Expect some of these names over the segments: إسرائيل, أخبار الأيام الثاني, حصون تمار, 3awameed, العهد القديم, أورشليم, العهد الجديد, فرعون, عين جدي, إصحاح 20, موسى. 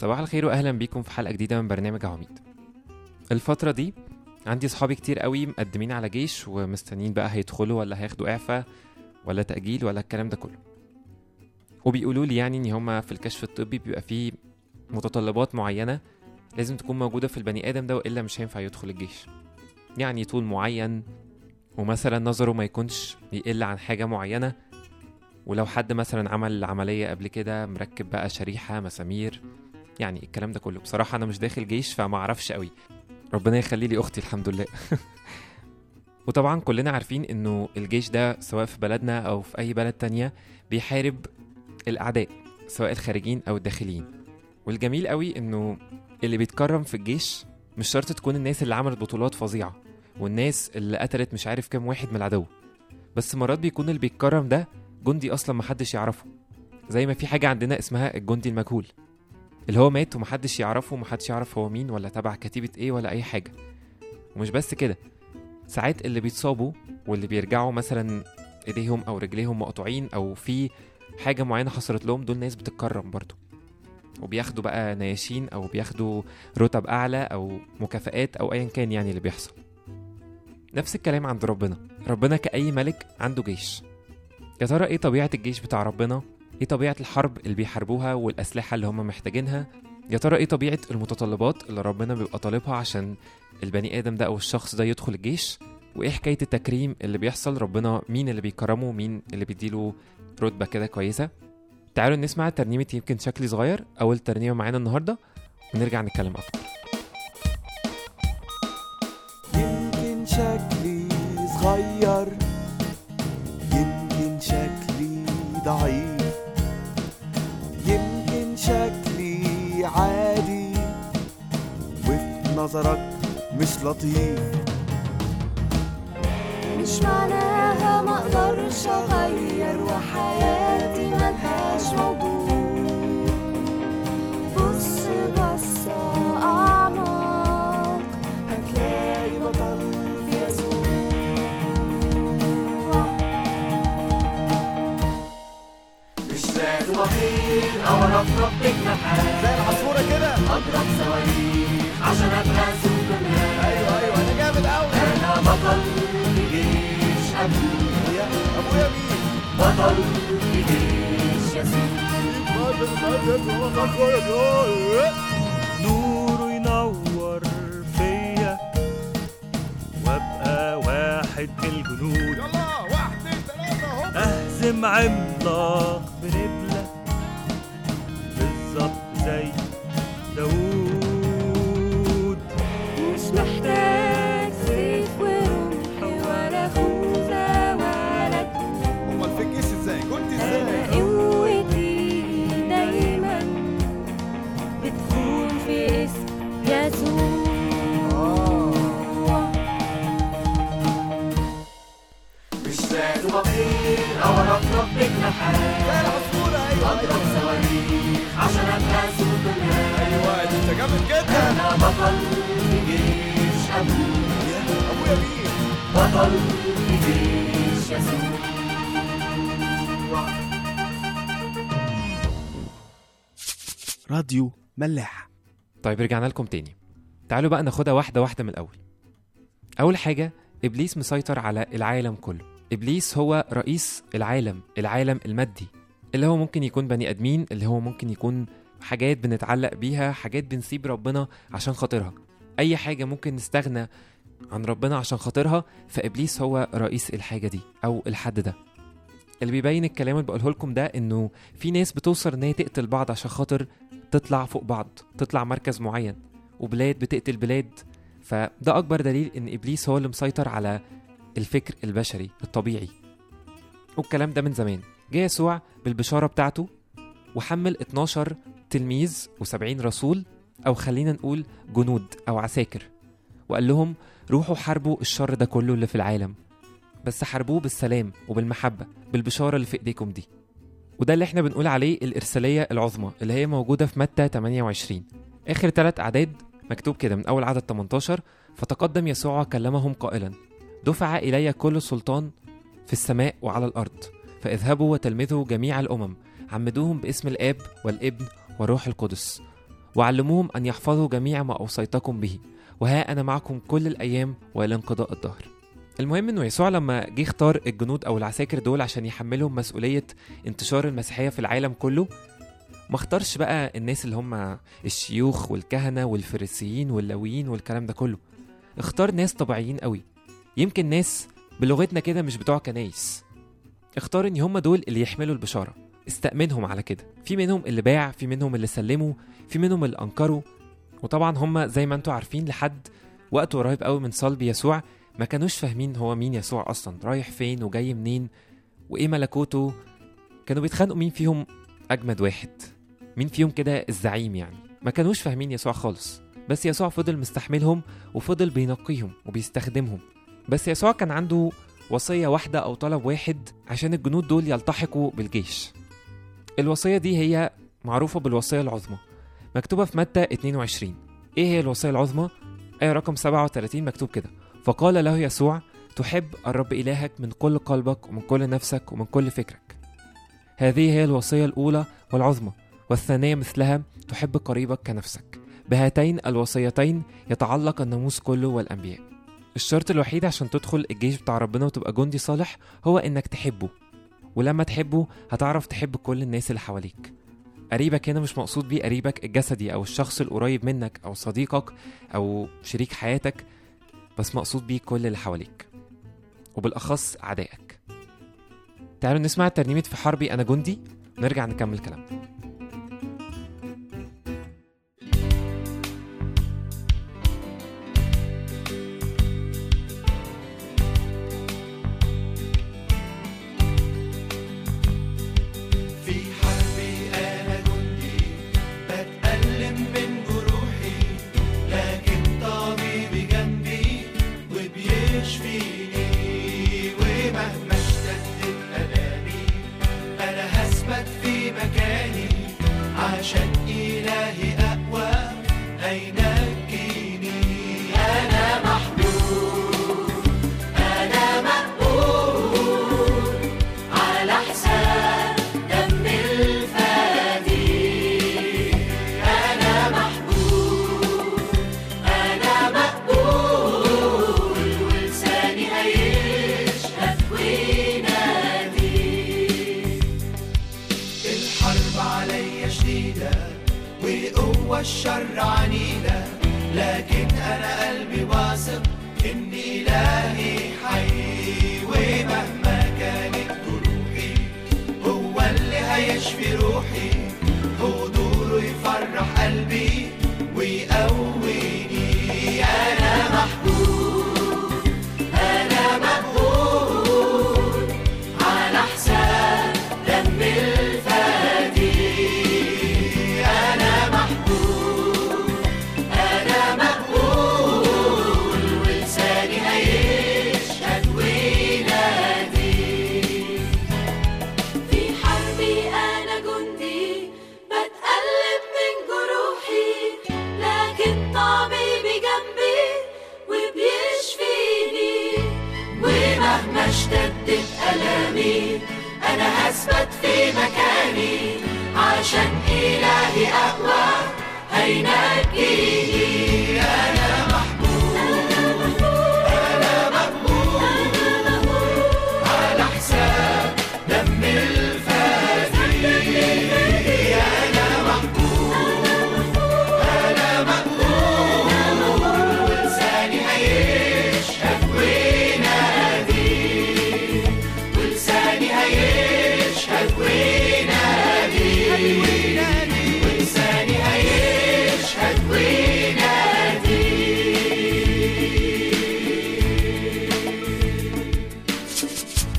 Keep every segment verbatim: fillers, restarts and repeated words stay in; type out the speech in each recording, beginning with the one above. صباح الخير واهلا بيكم في حلقه جديده من برنامج عواميد. الفتره دي عندي صحابي كتير قوي مقدمين على جيش ومستنيين بقى هيدخلوا ولا هياخدوا اعفاء ولا تاجيل ولا الكلام ده كله، وبيقولوا لي يعني ان هم في الكشف الطبي بيبقى فيه متطلبات معينه لازم تكون موجوده في البني ادم ده والا مش هينفع يدخل الجيش، يعني طول معين ومثلا نظره ما يكونش يقل عن حاجه معينه، ولو حد مثلا عمل عمليه قبل كده مركب بقى شريحه مسامير، يعني الكلام ده كله. بصراحه انا مش داخل جيش فما اعرفش قوي، ربنا يخلي لي اختي الحمد لله. وطبعا كلنا عارفين انه الجيش ده سواء في بلدنا او في اي بلد تانية بيحارب الاعداء سواء الخارجين او الداخليين، والجميل قوي انه اللي بيتكرم في الجيش مش شرط تكون الناس اللي عملت بطولات فظيعه والناس اللي قتلت مش عارف كام واحد من العدو، بس مرات بيكون اللي بيتكرم ده جندي اصلا محدش يعرفه، زي ما في حاجه عندنا اسمها الجندي المجهول اللي هو مات ومحدش يعرفه ومحدش يعرف هو مين ولا تبع كتيبة ايه ولا اي حاجة. ومش بس كده، ساعات اللي بيتصابوا واللي بيرجعوا مثلا ايديهم او رجليهم مقطوعين او في حاجة معينة حصلت لهم، دول ناس بتتكرم برضو وبياخدوا بقى نياشين او بياخدوا رتب اعلى او مكافآت او ايا كان. يعني اللي بيحصل نفس الكلام عند ربنا، ربنا كأي ملك عنده جيش. يا ترى ايه طبيعة الجيش بتاع ربنا؟ ايه طبيعة الحرب اللي بيحاربوها والأسلحة اللي هم محتاجينها؟ يا ترى ايه طبيعة المتطلبات اللي ربنا بيبقى طالبها عشان البني آدم ده أو الشخص ده يدخل الجيش؟ وايه حكاية التكريم اللي بيحصل؟ ربنا مين اللي بيكرمه؟ مين اللي بيديله رتبة كده كويسة؟ تعالوا نسمع ترنيمة يمكن شكلي صغير، أول ترنيمة معانا النهاردة، ونرجع نتكلم أكتر. يمكن شكلي صغير، يمكن شكلي ضعيف، يمكن شكلي عادي وفي نظرك مش لطيف، مش معناها ما اقدرش اغير وحياتي ملهاش موضوع. بص بص اعمق هتلاقي بطل يزور، مش لازم اطير أو أضرب بجناحات زي العصفورة كده، أضرب صواريخ عشان أبقى سوبرمان. أيوه أيوه أنا جامد أوي، أنا بطل في جيش أبويا، أبويا مين؟ بطل في جيش ياسين. نوره ينور فيا وأبقى واحد من الجنود، يلا واحد اتنين تلاتة أهو، أهزم عملاق بنبلة زي داود. مش محتاج سيف ورمح ولا خوذة ولا تقول، أمال في الجيش ازاي؟ كنت ازاي؟ أنا قوتي دايما بتكون في اسم يسوع. مش لازم أطير أو أضرب بجناحات، أضرب صواريخ عشان أبقى سوبرمان. أيوة أنت جامد جدا، أنا بطل في جيش أبويا، أبويا مين؟ بطل في جيش ياسين. راديو ملاح. طيب رجعنا لكم تاني، تعالوا بقى ناخدها واحدة واحدة من الأول. أول حاجة، إبليس مسيطر على العالم كله، إبليس هو رئيس العالم، العالم المادي اللي هو ممكن يكون بني أدمين، اللي هو ممكن يكون حاجات بنتعلق بيها، حاجات بنسيب ربنا عشان خاطرها، أي حاجة ممكن نستغنى عن ربنا عشان خاطرها، فإبليس هو رئيس الحاجة دي أو الحد ده. اللي بيبين الكلام اللي بقوله لكم ده إنه في ناس بتوصل إنها تقتل بعض عشان خاطر تطلع فوق بعض، تطلع مركز معين، وبلاد بتقتل بلاد، فده أكبر دليل إن إبليس هو اللي مسيطر على الفكر البشري الطبيعي. والكلام ده من زمان. جه يسوع بالبشارة بتاعته وحمل اتناشر تلميذ وسبعين رسول، أو خلينا نقول جنود أو عساكر، وقال لهم روحوا حاربوا الشر ده كله اللي في العالم، بس حاربوه بالسلام وبالمحبة، بالبشارة اللي في إيديكم دي. وده اللي احنا بنقول عليه الإرسالية العظمى، اللي هي موجودة في متى تمانية وعشرين آخر ثلاث أعداد، مكتوب كده من أول عدد تمنتاشر. فتقدم يسوع وكلمهم قائلا، دفع إلي كل سلطان في السماء وعلى الأرض، فاذهبوا وتلمذوا جميع الأمم، عمدوهم باسم الآب والابن وروح القدس، وعلموهم أن يحفظوا جميع ما أوصيتكم به، وها أنا معكم كل الأيام وإلى انقضاء الدهر. المهم أنه يسوع لما جه اختار الجنود أو العساكر دول عشان يحملهم مسؤولية انتشار المسيحية في العالم كله، ما اختارش بقى الناس اللي هم الشيوخ والكهنة والفريسيين واللاويين والكلام ده كله، اختار ناس طبيعيين قوي، يمكن ناس بلغتنا كده مش بتوع كنايس. اختار ان هم دول اللي يحملوا البشارة، استأمنهم على كده. في منهم اللي باع، في منهم اللي سلموا، في منهم اللي أنكروا. وطبعا هم زي ما انتوا عارفين لحد وقت قريب قوي من صلب يسوع ما كانوش فاهمين هو مين يسوع أصلا، رايح فين وجاي منين وإيه ملكوته. كانوا بيتخانقوا مين فيهم أجمد واحد، مين فيهم كده الزعيم يعني. ما كانوش فاهمين يسوع خالص، بس يسوع فضل مستحملهم وفضل بينقيهم وبيستخدمهم. بس يسوع كان عنده وصية واحدة أو طلب واحد عشان الجنود دول يلتحقوا بالجيش. الوصية دي هي معروفة بالوصية العظمى، مكتوبة في متى اتنين وعشرين. إيه هي الوصية العظمى؟ آية رقم سبعة وتلاتين مكتوب كده: فقال له يسوع تحب الرب إلهك من كل قلبك ومن كل نفسك ومن كل فكرك. هذه هي الوصية الأولى والعظمى، والثانية مثلها تحب قريبك كنفسك. بهاتين الوصيتين يتعلق الناموس كله والأنبياء. الشرط الوحيد عشان تدخل الجيش بتاع ربنا وتبقى جندي صالح هو إنك تحبه، ولما تحبه هتعرف تحب كل الناس اللي حواليك. قريبك هنا مش مقصود بيه قريبك الجسدي أو الشخص القريب منك أو صديقك أو شريك حياتك، بس مقصود بيه كل اللي حواليك وبالأخص أعدائك. تعالوا نسمع ترنيمة في حربي أنا جندي، نرجع نكمل كلامنا.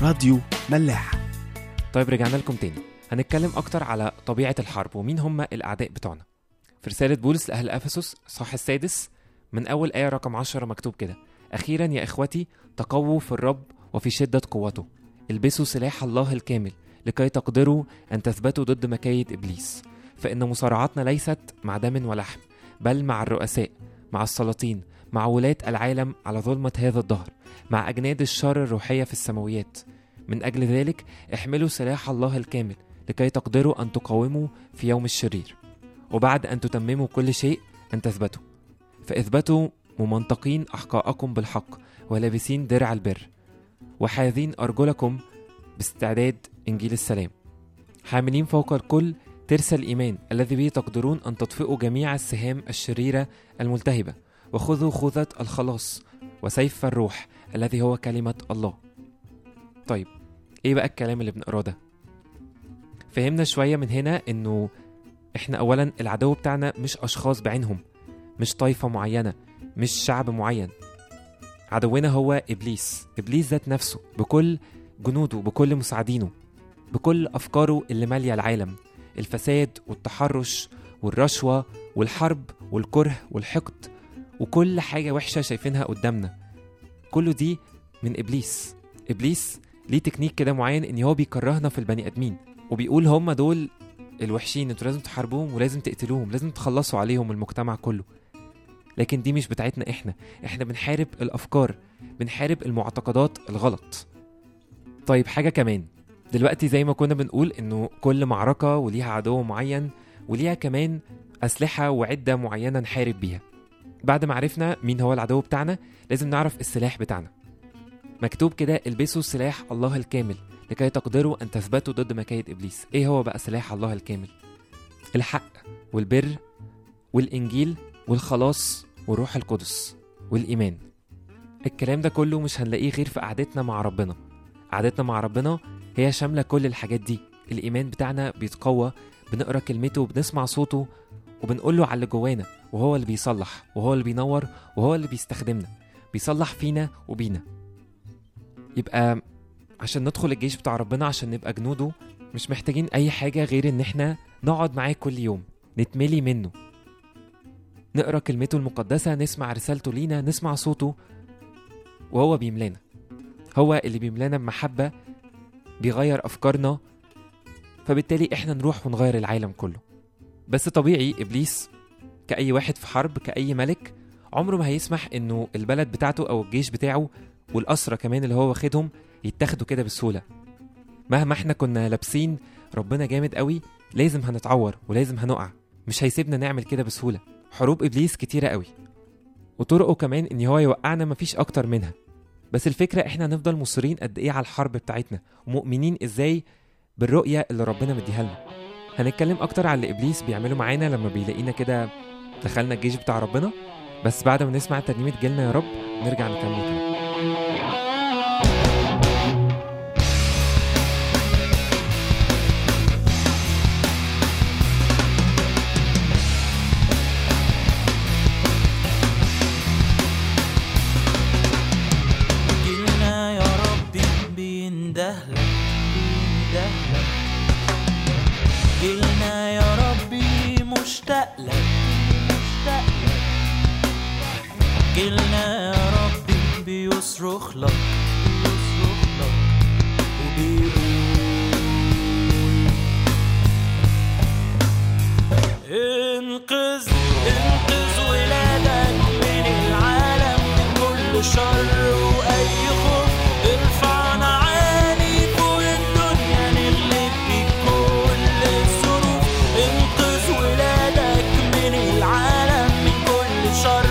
راديو ملاح. طيب رجعنا لكم تاني، هنتكلم أكتر على طبيعة الحرب ومين هم الأعداء بتوعنا. في رسالة بولس لأهل أفسس صح السادس من أول آية رقم عشرة مكتوب كده: أخيرا يا إخوتي تقووا في الرب وفي شدة قوته، البسوا سلاح الله الكامل لكي تقدروا أن تثبتوا ضد مكايد إبليس، فإن مصارعتنا ليست مع دم ولحم بل مع الرؤساء، مع السلاطين، مع ولاة العالم على ظلمة هذا الدهر، مع أجناد الشر الروحية في السماويات. من أجل ذلك احملوا سلاح الله الكامل لكي تقدروا أن تقاوموا في يوم الشرير. وبعد أن تتمموا كل شيء أن تثبتوا، فإثبتوا ممنطقين أحقاءكم بالحق ولابسين درع البر، وحاذين أرجلكم باستعداد إنجيل السلام، حاملين فوق الكل ترس الإيمان الذي به تقدرون أن تطفئوا جميع السهام الشريرة الملتهبة، وخذوا خوذة الخلاص وسيف الروح الذي هو كلمة الله. طيب إيه بقى الكلام اللي بنقراه ده؟ فهمنا شوية من هنا إنه إحنا أولا العدو بتاعنا مش أشخاص بعينهم، مش طائفة معينة، مش شعب معين. عدونا هو إبليس، إبليس ذات نفسه بكل جنوده، بكل مساعدينه، بكل أفكاره اللي مالية العالم، الفساد والتحرش والرشوة والحرب والكره والحقد وكل حاجة وحشة شايفينها قدامنا، كله دي من إبليس. إبليس ليه تكنيك كده معين إن هو بيكرهنا في البني أدمين، وبيقول هم دول الوحشين، انتوا لازم تحاربوهم ولازم تقتلوهم، لازم تخلصوا عليهم المجتمع كله. لكن دي مش بتاعتنا احنا، احنا بنحارب الأفكار، بنحارب المعتقدات الغلط. طيب حاجة كمان، دلوقتي زي ما كنا بنقول انه كل معركة وليها عدو معين وليها كمان أسلحة وعدة معينة نحارب بيها. بعد ما عرفنا مين هو العدو بتاعنا لازم نعرف السلاح بتاعنا. مكتوب كده البسوا سلاح الله الكامل لكي تقدروا أن تثبتوا ضد مكايد إبليس. إيه هو بقى سلاح الله الكامل؟ الحق والبر والإنجيل والخلاص والروح القدس والإيمان. الكلام ده كله مش هنلاقيه غير في قعدتنا مع ربنا. قعدتنا مع ربنا هي شاملة كل الحاجات دي. الإيمان بتاعنا بيتقوى، بنقرأ كلمته، بنسمع صوته، وبنقول له على اللي جوانا، وهو اللي بيصلح وهو اللي بينور وهو اللي بيستخدمنا، بيصلح فينا وبينا. يبقى عشان ندخل الجيش بتاع ربنا، عشان نبقى جنوده، مش محتاجين أي حاجة غير إن احنا نقعد معاه كل يوم، نتملي منه، نقرأ كلمته المقدسة، نسمع رسالته لينا، نسمع صوته، وهو بيملانا. هو اللي بيملانا بمحبة، بيغير أفكارنا، فبالتالي احنا نروح ونغير العالم كله. بس طبيعي إبليس كأي واحد في حرب، كأي ملك، عمره ما هيسمح إنه البلد بتاعته أو الجيش بتاعه والأسرة كمان اللي هو واخدهم يتاخدوا كده بسهولة. مهما احنا كنا لابسين ربنا جامد قوي لازم هنتعور ولازم هنقع، مش هيسيبنا نعمل كده بسهولة. حروب إبليس كتيرة قوي، وطرقه كمان إن هو يوقعنا مفيش أكتر منها. بس الفكرة احنا نفضل مصرين قد إيه على الحرب بتاعتنا، ومؤمنين إزاي بالرؤية اللي ربنا مديها لنا. هنتكلم أكتر على اللي إبليس بيعمله معانا لما بيلاقينا كده دخلنا الجيش بتاع ربنا، بس بعد ما نسمع ترنيمة جيلنا يا رب نرجع نكمل كده. جيلنا يا ربي بيصرخ لك بيصرخ لك وبيقول انقذ انقذ ولادك من العالم من كل شر وأي خوف، ارفعنا عالي فوق الدنيا نغلب بيك كل الظروف، انقذ ولادك من العالم من كل شر،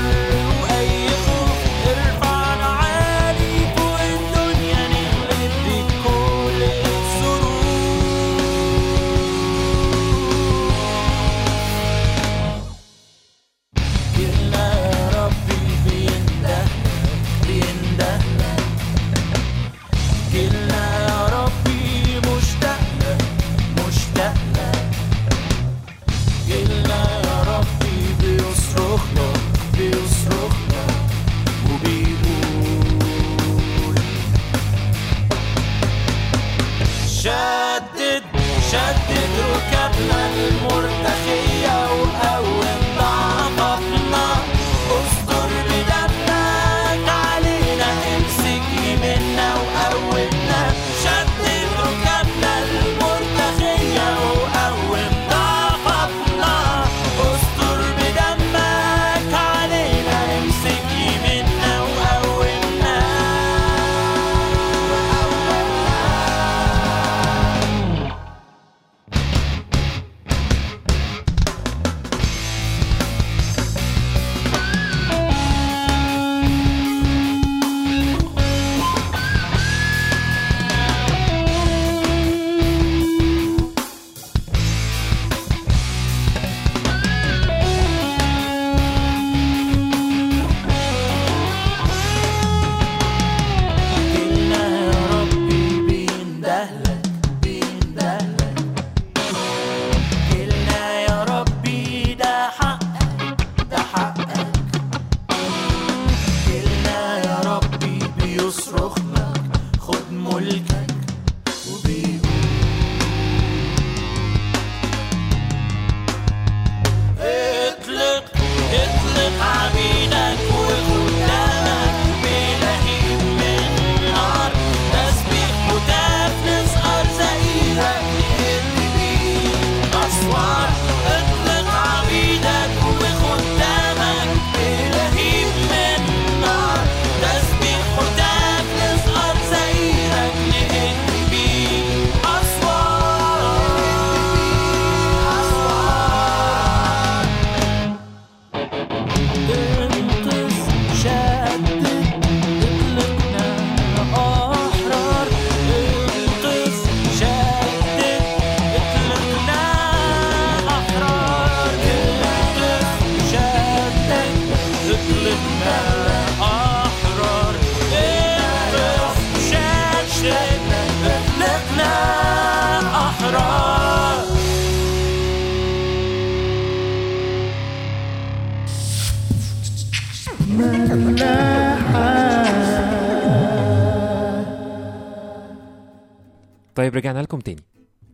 طيب رجعنا لكم تاني.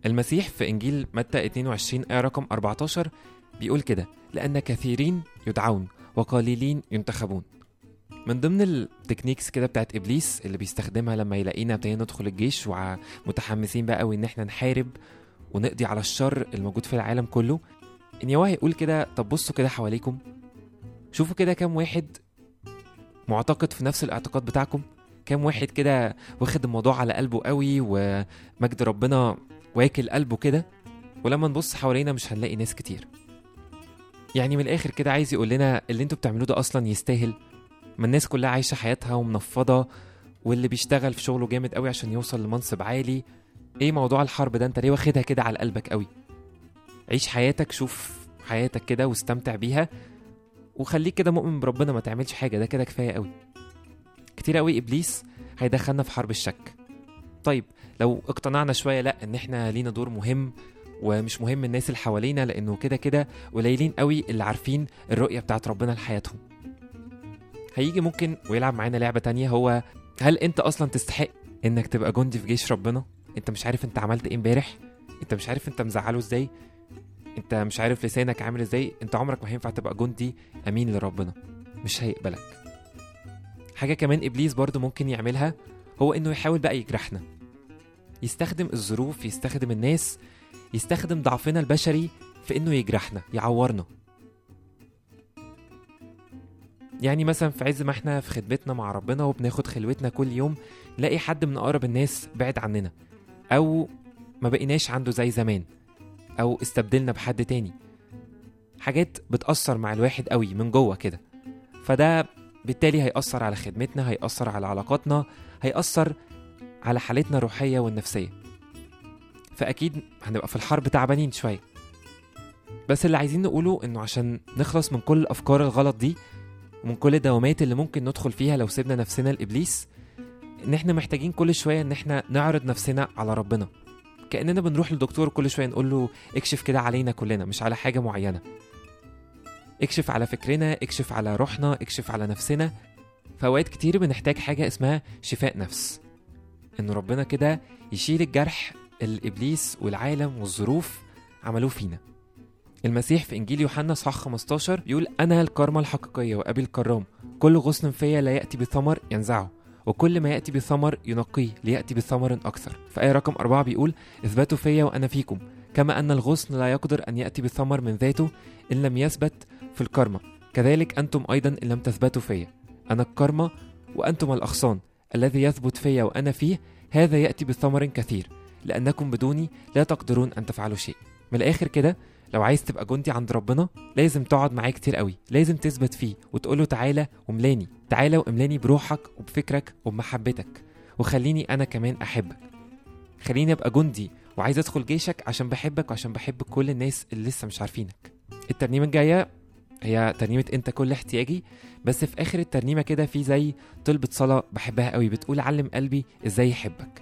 المسيح في إنجيل متى اثنين وعشرين آية رقم أربعتاشر بيقول كده: لأن كثيرين يدعون وقليلين ينتخبون. من ضمن التكنيكس كده بتاعت إبليس اللي بيستخدمها لما يلاقينا ابتدينا ندخل الجيش ومتحمسين بقى قوي إن احنا نحارب ونقضي على الشر الموجود في العالم كله، إن يواه يقول كده: طب بصوا كده حواليكم، شوفوا كده كام واحد معتقد في نفس الاعتقاد بتاعكم، كام واحد كده واخد الموضوع على قلبه قوي ومجد ربنا واكل قلبه كده، ولما نبص حوالينا مش هنلاقي ناس كتير. يعني من الآخر كده عايز يقول لنا اللي انتوا بتعملوه ده أصلا يستاهل؟ ما الناس كلها عايشة حياتها ومنفضة، واللي بيشتغل في شغله جامد قوي عشان يوصل لمنصب عالي. ايه موضوع الحرب ده؟ انت ليه واخدها كده على قلبك قوي؟ عيش حياتك، شوف حياتك كده واستمتع بيها، وخليك كده مؤمن بربنا، ما تعملش حاجة، ده كده كفاية قوي. كتير قوي إبليس هيدخلنا في حرب الشك. طيب لو اقتنعنا شوية لأ ان احنا لينا دور مهم ومش مهم الناس اللي حوالينا، لانه كده كده قليلين قوي اللي عارفين الرؤية بتاعت ربنا لحياتهم، هيجي ممكن ويلعب معانا لعبة تانية، هو هل انت اصلا تستحق انك تبقى جندي في جيش ربنا؟ انت مش عارف انت عملت ايه امبارح، انت مش عارف انت مزعله ازاي، انت مش عارف لسانك عامل ازاي، انت عمرك ما هينفع تبقى جندي امين لربنا، مش هيقبلك. حاجة كمان إبليس برضو ممكن يعملها هو انه يحاول بقى يجرحنا، يستخدم الظروف، يستخدم الناس، يستخدم ضعفنا البشري في انه يجرحنا، يعورنا. يعني مثلا في عز ما احنا في خدمتنا مع ربنا وبناخد خلوتنا كل يوم، نلاقي حد من اقرب الناس بعد عننا، او ما بقيناش عنده زي زمان، او استبدلنا بحد تاني. حاجات بتأثر مع الواحد قوي من جوه كده، فده بالتالي هيأثر على خدمتنا، هيأثر على علاقاتنا، هيأثر على حالتنا الروحية والنفسية، فأكيد هنبقى في الحرب تعبانين شوية. بس اللي عايزين نقوله إنه عشان نخلص من كل الأفكار الغلط دي ومن كل الدوامات اللي ممكن ندخل فيها لو سيبنا نفسنا لإبليس، إن إحنا محتاجين كل شوية إن إحنا نعرض نفسنا على ربنا، كأننا بنروح للدكتور كل شوية نقول له اكشف كده علينا كلنا، مش على حاجة معينة، اكشف على فكرنا، اكشف على روحنا، اكشف على نفسنا. فوقت كتير بنحتاج حاجة اسمها شفاء نفس، إن ربنا كده يشيل الجرح الإبليس والعالم والظروف عملوه فينا. المسيح في إنجيل يوحنا صح خمستاشر بيقول: أنا الكرمة الحقيقية وأبي الكرام، كل غصن فيا لا يأتي بثمر ينزعه، وكل ما يأتي بثمر ينقيه ليأتي بثمر أكثر. فآية رقم أربعة بيقول: اثبتوا فيا وأنا فيكم، كما أن الغصن لا يقدر أن يأتي بثمر من ذاته إن لم يثبت في الكرمة، كذلك أنتم أيضا إن لم تثبتوا فيا. أنا الكرمة وأنتم الأغصان، الذي يثبت فيا وأنا فيه هذا يأتي بثمر كثير، لأنكم بدوني لا تقدرون أن تفعلوا شيء. من الآخر كده، لو عايز تبقى جندي عند ربنا لازم تقعد معاه كتير قوي، لازم تثبت فيه وتقوله تعالى وملاني، تعالى واملاني بروحك وبفكرك وبمحبتك، وخليني أنا كمان أحبك، خليني أبقى جندي وعايز أدخل جيشك عشان بحبك وعشان بحب كل الناس اللي لسه مش عارفينك. الترنيمة الجاية هي ترنيمة أنت كل احتياجي، بس في آخر الترنيمة كده في زي طلبة صلاة بحبها قوي بتقول: علم قلبي إزاي يحبك.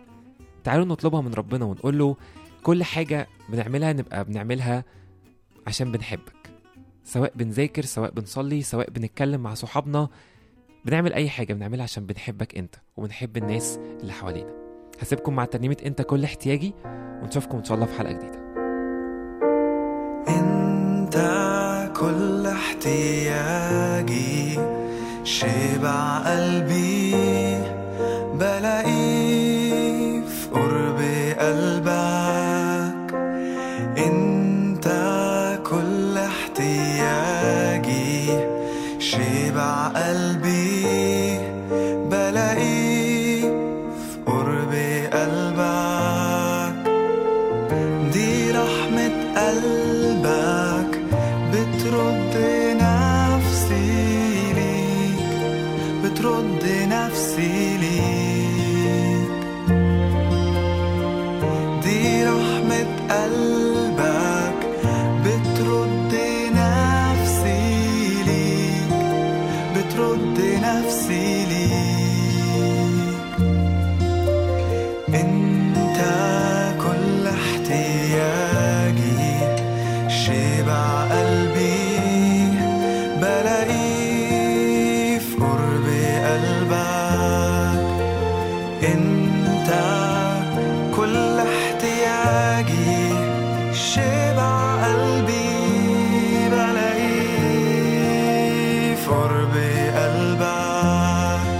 تعالوا نطلبها من ربنا ونقول له كل حاجة بنعملها نبقى بنعملها عشان بنحبك، سواء بنذاكر، سواء بنصلي، سواء بنتكلم مع صحابنا، بنعمل أي حاجة بنعملها عشان بنحبك أنت وبنحب الناس اللي حوالينا. هسيبكم مع ترنيمة أنت كل احتياجي، ونشوفكم إن شاء الله في حلقة جديدة. أنت كل احتياجي، شبع قلبي بلاقيه في قرب قلبك، أنت كل احتياجي، شبع قلبي بلاقيه في قرب قلبك، دي رحمة قلبك بترد نفسي ليك، بترد نفسي ليك، دي رحمة قلبك بترد نفسي ليك، بترد نفسي ليك، انت كل احتياجي، شبع قلبي بلاقيه في قرب قلبك، انت كل باجي شبع قلبي بلاقيه في قرب قلبك.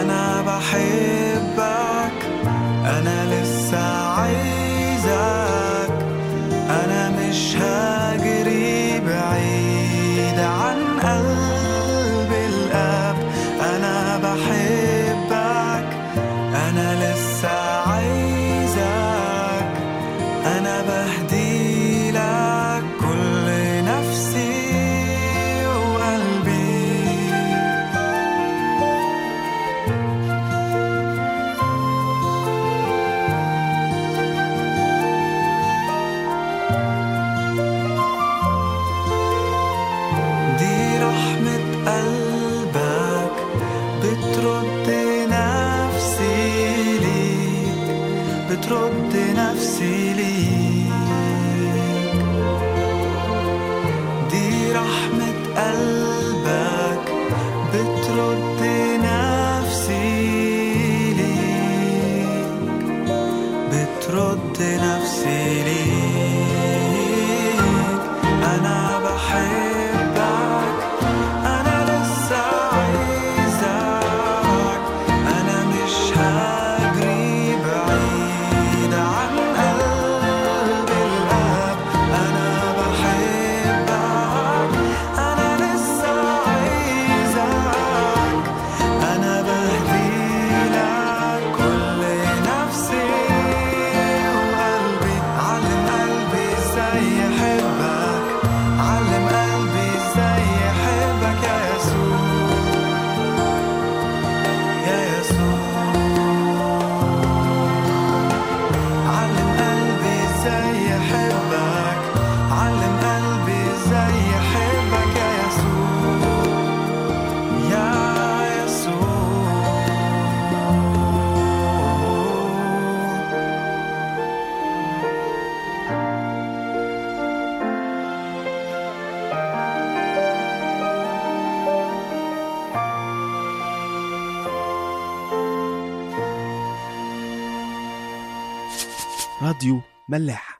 أنا بحبك، أنا لسه عايزك، أنا مش هجري بعيد عن قلب الأب. أنا بحبك، أنا لسه عايزك، أنا بهديلك كل نفسي وقلبي. دي رحمة قلبك بترد بترد نفسي ليك. دي رحمة قلبك بترد نفسي ليك، بترد نفسي ليك. أنا بحبك، أنا لسه عايزك، أنا مش هاي راديو ملاح.